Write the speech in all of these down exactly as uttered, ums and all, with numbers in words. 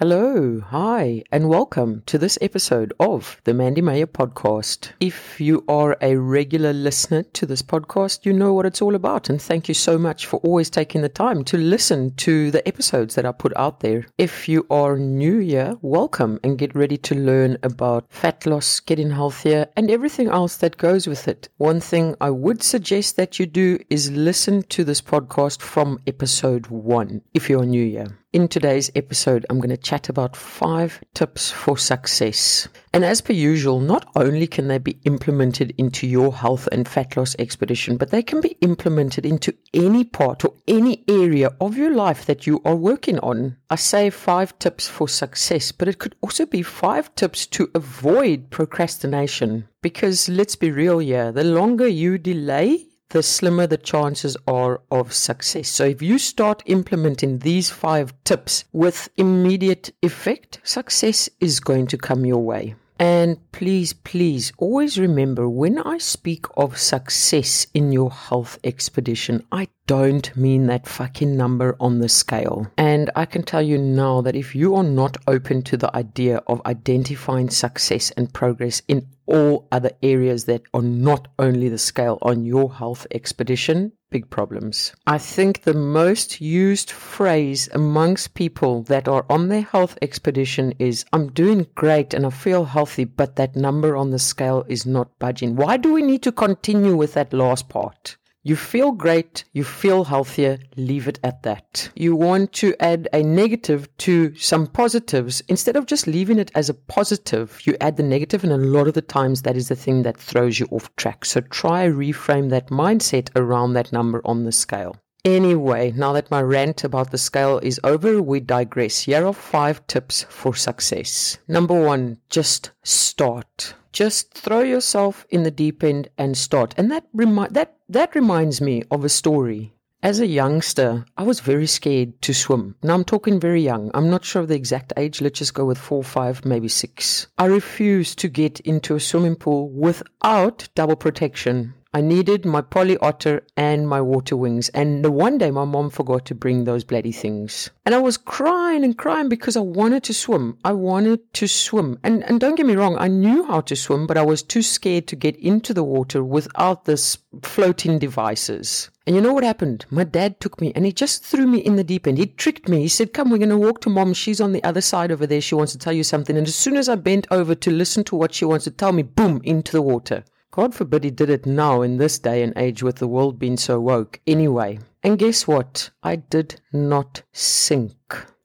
Hello, hi, and welcome to this episode of the Mandy Mayer podcast. If you are a regular listener to this podcast, you know what it's all about, and thank you so much for always taking the time to listen to the episodes that I put out there. If you are new here, welcome, and get ready to learn about fat loss, getting healthier, and everything else that goes with it. One thing I would suggest that you do is listen to this podcast from episode one, if you're new here. In today's episode, I'm going to chat about five tips for success. And as per usual, not only can they be implemented into your health and fat loss expedition, but they can be implemented into any part or any area of your life that you are working on. I say five tips for success, but it could also be five tips to avoid procrastination. Because let's be real here, the longer you delay, the slimmer the chances are of success. So if you start implementing these five tips with immediate effect, success is going to come your way. And please, please always remember, when I speak of success in your health expedition, I don't mean that fucking number on the scale. And I can tell you now that if you are not open to the idea of identifying success and progress in all other areas that are not only the scale on your health expedition, big problems. I think the most used phrase amongst people that are on their health expedition is, I'm doing great and I feel healthy, but that number on the scale is not budging. Why do we need to continue with that last part? You feel great, you feel healthier, leave it at that. You want to add a negative to some positives. Instead of just leaving it as a positive, you add the negative, and a lot of the times that is the thing that throws you off track. So try reframe that mindset around that number on the scale. Anyway, now that my rant about the scale is over, we digress. Here are five tips for success. Number one, just start. Just throw yourself in the deep end and start. And that remi- that that reminds me of a story. As a youngster, I was very scared to swim. Now, I'm talking very young. I'm not sure of the exact age. Let's just go with four, five, maybe six. I refused to get into a swimming pool without double protection. I needed my poly otter and my water wings. And the one day my mom forgot to bring those bloody things. And I was crying and crying because I wanted to swim. I wanted to swim. And and don't get me wrong, I knew how to swim, but I was too scared to get into the water without this floating devices. And you know what happened? My dad took me and he just threw me in the deep end. He tricked me. He said, come, we're going to walk to mom. She's on the other side over there. She wants to tell you something. And as soon as I bent over to listen to what she wants to tell me, boom, into the water. God forbid he did it now in this day and age with the world being so woke. Anyway, and guess what? I did not sink.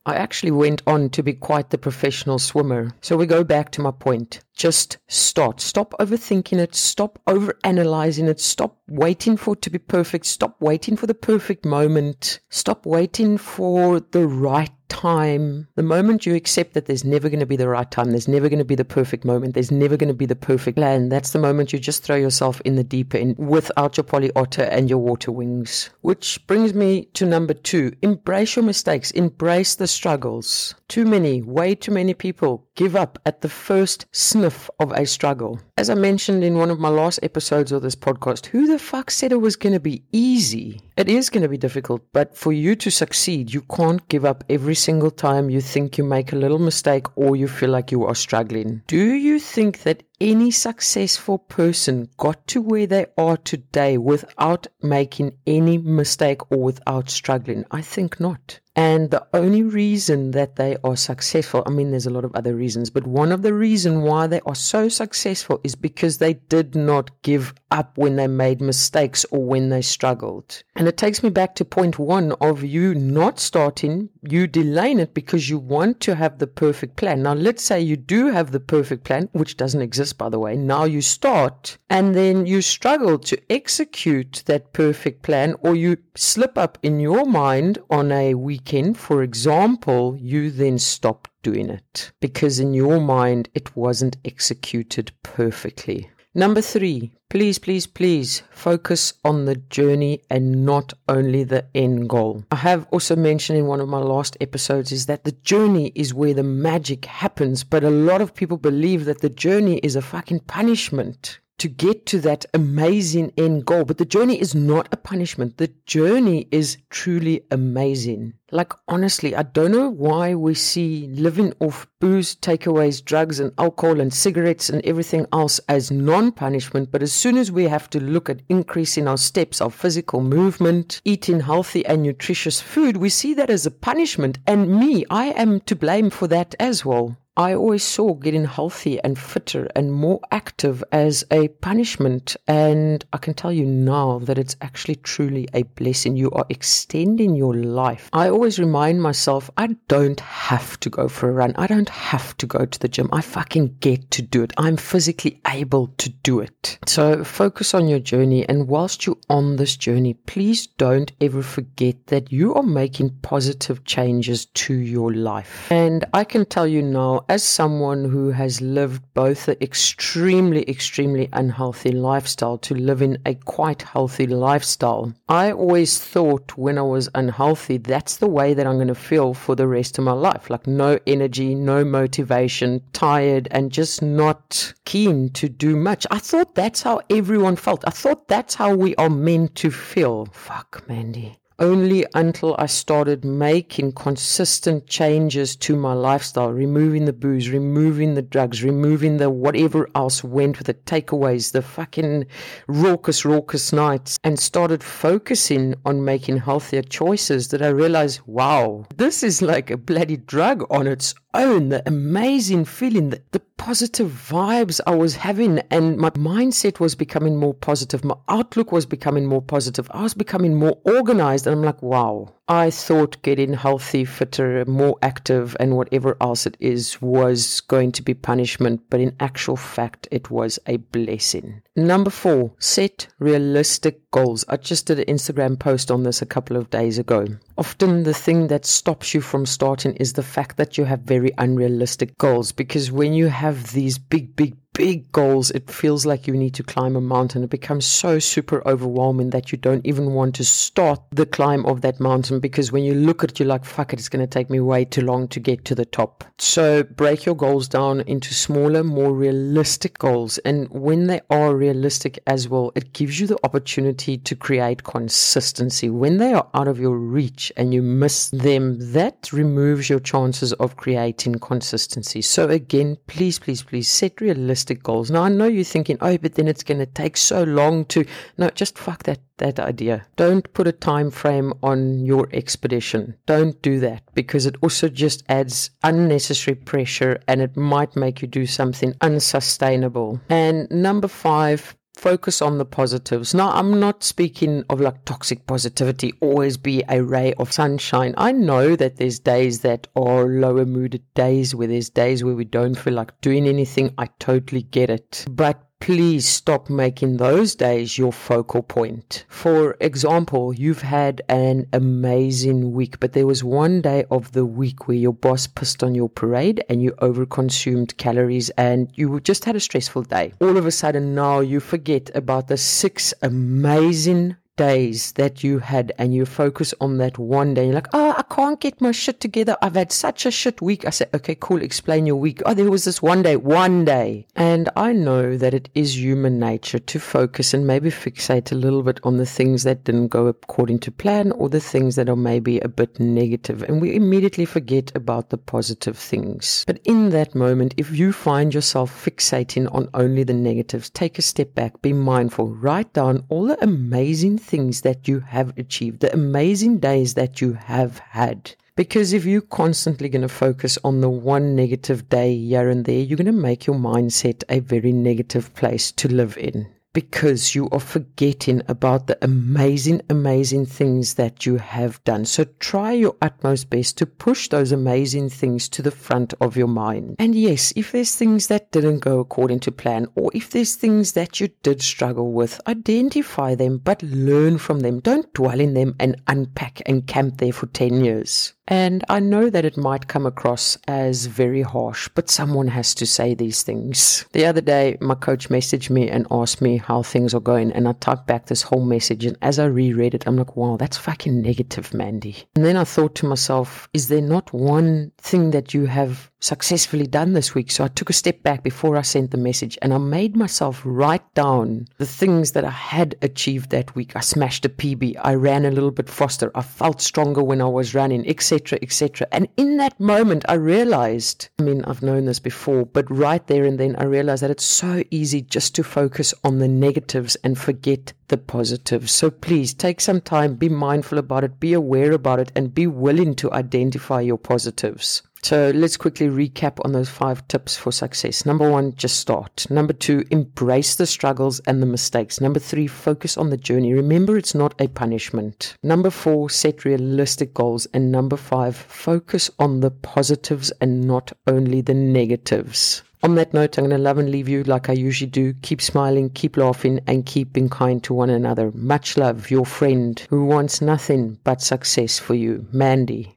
I actually went on to be quite the professional swimmer. So we go back to my point. Just start. Stop overthinking it. Stop overanalyzing it. Stop waiting for it to be perfect. Stop waiting for the perfect moment. Stop waiting for the right time. The moment you accept that there's never going to be the right time, there's never going to be the perfect moment, there's never going to be the perfect plan, that's the moment you just throw yourself in the deep end without your poly otter and your water wings. Which brings me to number two. Embrace your mistakes. Embrace the struggles. Too many, way too many people give up at the first sniff of a struggle. As I mentioned in one of my last episodes of this podcast, who the fuck said it was going to be easy? It is going to be difficult, but for you to succeed, you can't give up every single time you think you make a little mistake or you feel like you are struggling. Do you think that any successful person got to where they are today without making any mistake or without struggling? I think not. And the only reason that they are successful, I mean, there's a lot of other reasons, but one of the reasons why they are so successful is because they did not give up when they made mistakes or when they struggled. And it takes me back to point one of you not starting, you delaying it because you want to have the perfect plan. Now, let's say you do have the perfect plan, which doesn't exist, by the way. Now you start and then you struggle to execute that perfect plan, or you slip up in your mind on a week. For example, you then stop doing it because in your mind it wasn't executed perfectly. Number three, please, please, please focus on the journey and not only the end goal. I have also mentioned in one of my last episodes is that the journey is where the magic happens, but a lot of people believe that the journey is a fucking punishment. to get to that amazing end goal. But the journey is not a punishment. The journey is truly amazing. Like, honestly, I don't know why we see living off booze, takeaways, drugs and alcohol and cigarettes and everything else as non-punishment. But as soon as we have to look at increasing our steps, our physical movement, eating healthy and nutritious food, we see that as a punishment. And me, I am to blame for that as well. I always saw getting healthy and fitter and more active as a punishment. And I can tell you now that it's actually truly a blessing. You are extending your life. I always remind myself, I don't have to go for a run. I don't have to go to the gym. I fucking get to do it. I'm physically able to do it. So focus on your journey. And whilst you're on this journey, please don't ever forget that you are making positive changes to your life. And I can tell you now, as someone who has lived both an extremely, extremely unhealthy lifestyle to living a quite healthy lifestyle, I always thought when I was unhealthy, that's the way that I'm going to feel for the rest of my life. Like no energy, no motivation, tired, and just not keen to do much. I thought that's how everyone felt. I thought that's how we are meant to feel. Fuck, Mandy. Only until I started making consistent changes to my lifestyle, removing the booze, removing the drugs, removing the whatever else went with the takeaways, the fucking raucous, raucous nights, and started focusing on making healthier choices, that I realized, wow, this is like a bloody drug on its own. The amazing feeling, the, the positive vibes I was having, and my mindset was becoming more positive. My outlook was becoming more positive. I was becoming more organized. And I'm like, wow, I thought getting healthy, fitter, more active and whatever else it is was going to be punishment. But in actual fact, it was a blessing. Number four, set realistic goals. I just did an Instagram post on this a couple of days ago. Often the thing that stops you from starting is the fact that you have very unrealistic goals, because when you have these big, big, big goals, it feels like you need to climb a mountain. It becomes so super overwhelming that you don't even want to start the climb of that mountain, because when you look at it, you're like, fuck it, it's going to take me way too long to get to the top. So break your goals down into smaller, more realistic goals. And when they are realistic as well, it gives you the opportunity to create consistency. When they are out of your reach and you miss them, that removes your chances of creating consistency. So again, please, please, please set realistic goals. Now, I know you're thinking, oh, but then it's going to take so long to... No, just fuck that that idea. Don't put a time frame on your expedition. Don't do that, because it also just adds unnecessary pressure and it might make you do something unsustainable. And number five, focus on the positives. Now, I'm not speaking of like toxic positivity, always be a ray of sunshine. I know that there's days that are lower mooded days, where there's days where we don't feel like doing anything. I totally get it. But please stop making those days your focal point. For example, you've had an amazing week, but there was one day of the week where your boss pissed on your parade and you overconsumed calories and you just had a stressful day. All of a sudden now you forget about the six amazing days that you had and you focus on that one day. You're like, oh, I can't get my shit together. I've had such a shit week. I say, okay, cool. Explain your week. Oh, there was this one day, one day. And I know that it is human nature to focus and maybe fixate a little bit on the things that didn't go according to plan or the things that are maybe a bit negative. And we immediately forget about the positive things. But in that moment, if you find yourself fixating on only the negatives, take a step back, be mindful, write down all the amazing things things that you have achieved, the amazing days that you have had. Because if you're constantly going to focus on the one negative day here and there, you're going to make your mindset a very negative place to live in, because you are forgetting about the amazing, amazing things that you have done. So try your utmost best to push those amazing things to the front of your mind. And yes, if there's things that didn't go according to plan, or if there's things that you did struggle with, identify them, but learn from them. Don't dwell in them and unpack and camp there for ten years. And I know that it might come across as very harsh, but someone has to say these things. The other day, my coach messaged me and asked me how things are going. And I typed back this whole message. And as I reread it, I'm like, wow, that's fucking negative, Mandy. And then I thought to myself, is there not one thing that you have successfully done this week? So I took a step back before I sent the message and I made myself write down the things that I had achieved that week. I smashed a P B. I ran a little bit faster. I felt stronger when I was running, et cetera, et cetera. And in that moment, I realized, I mean, I've known this before, but right there and then I realized that it's so easy just to focus on the negatives and forget the positives. So please take some time, be mindful about it, be aware about it, and be willing to identify your positives. So let's quickly recap on those five tips for success. Number one, just start. Number two, embrace the struggles and the mistakes. Number three, focus on the journey. Remember, it's not a punishment. Number four, set realistic goals. And number five, focus on the positives and not only the negatives. On that note, I'm going to love and leave you like I usually do. Keep smiling, keep laughing, and keep being kind to one another. Much love, your friend who wants nothing but success for you, Mandy.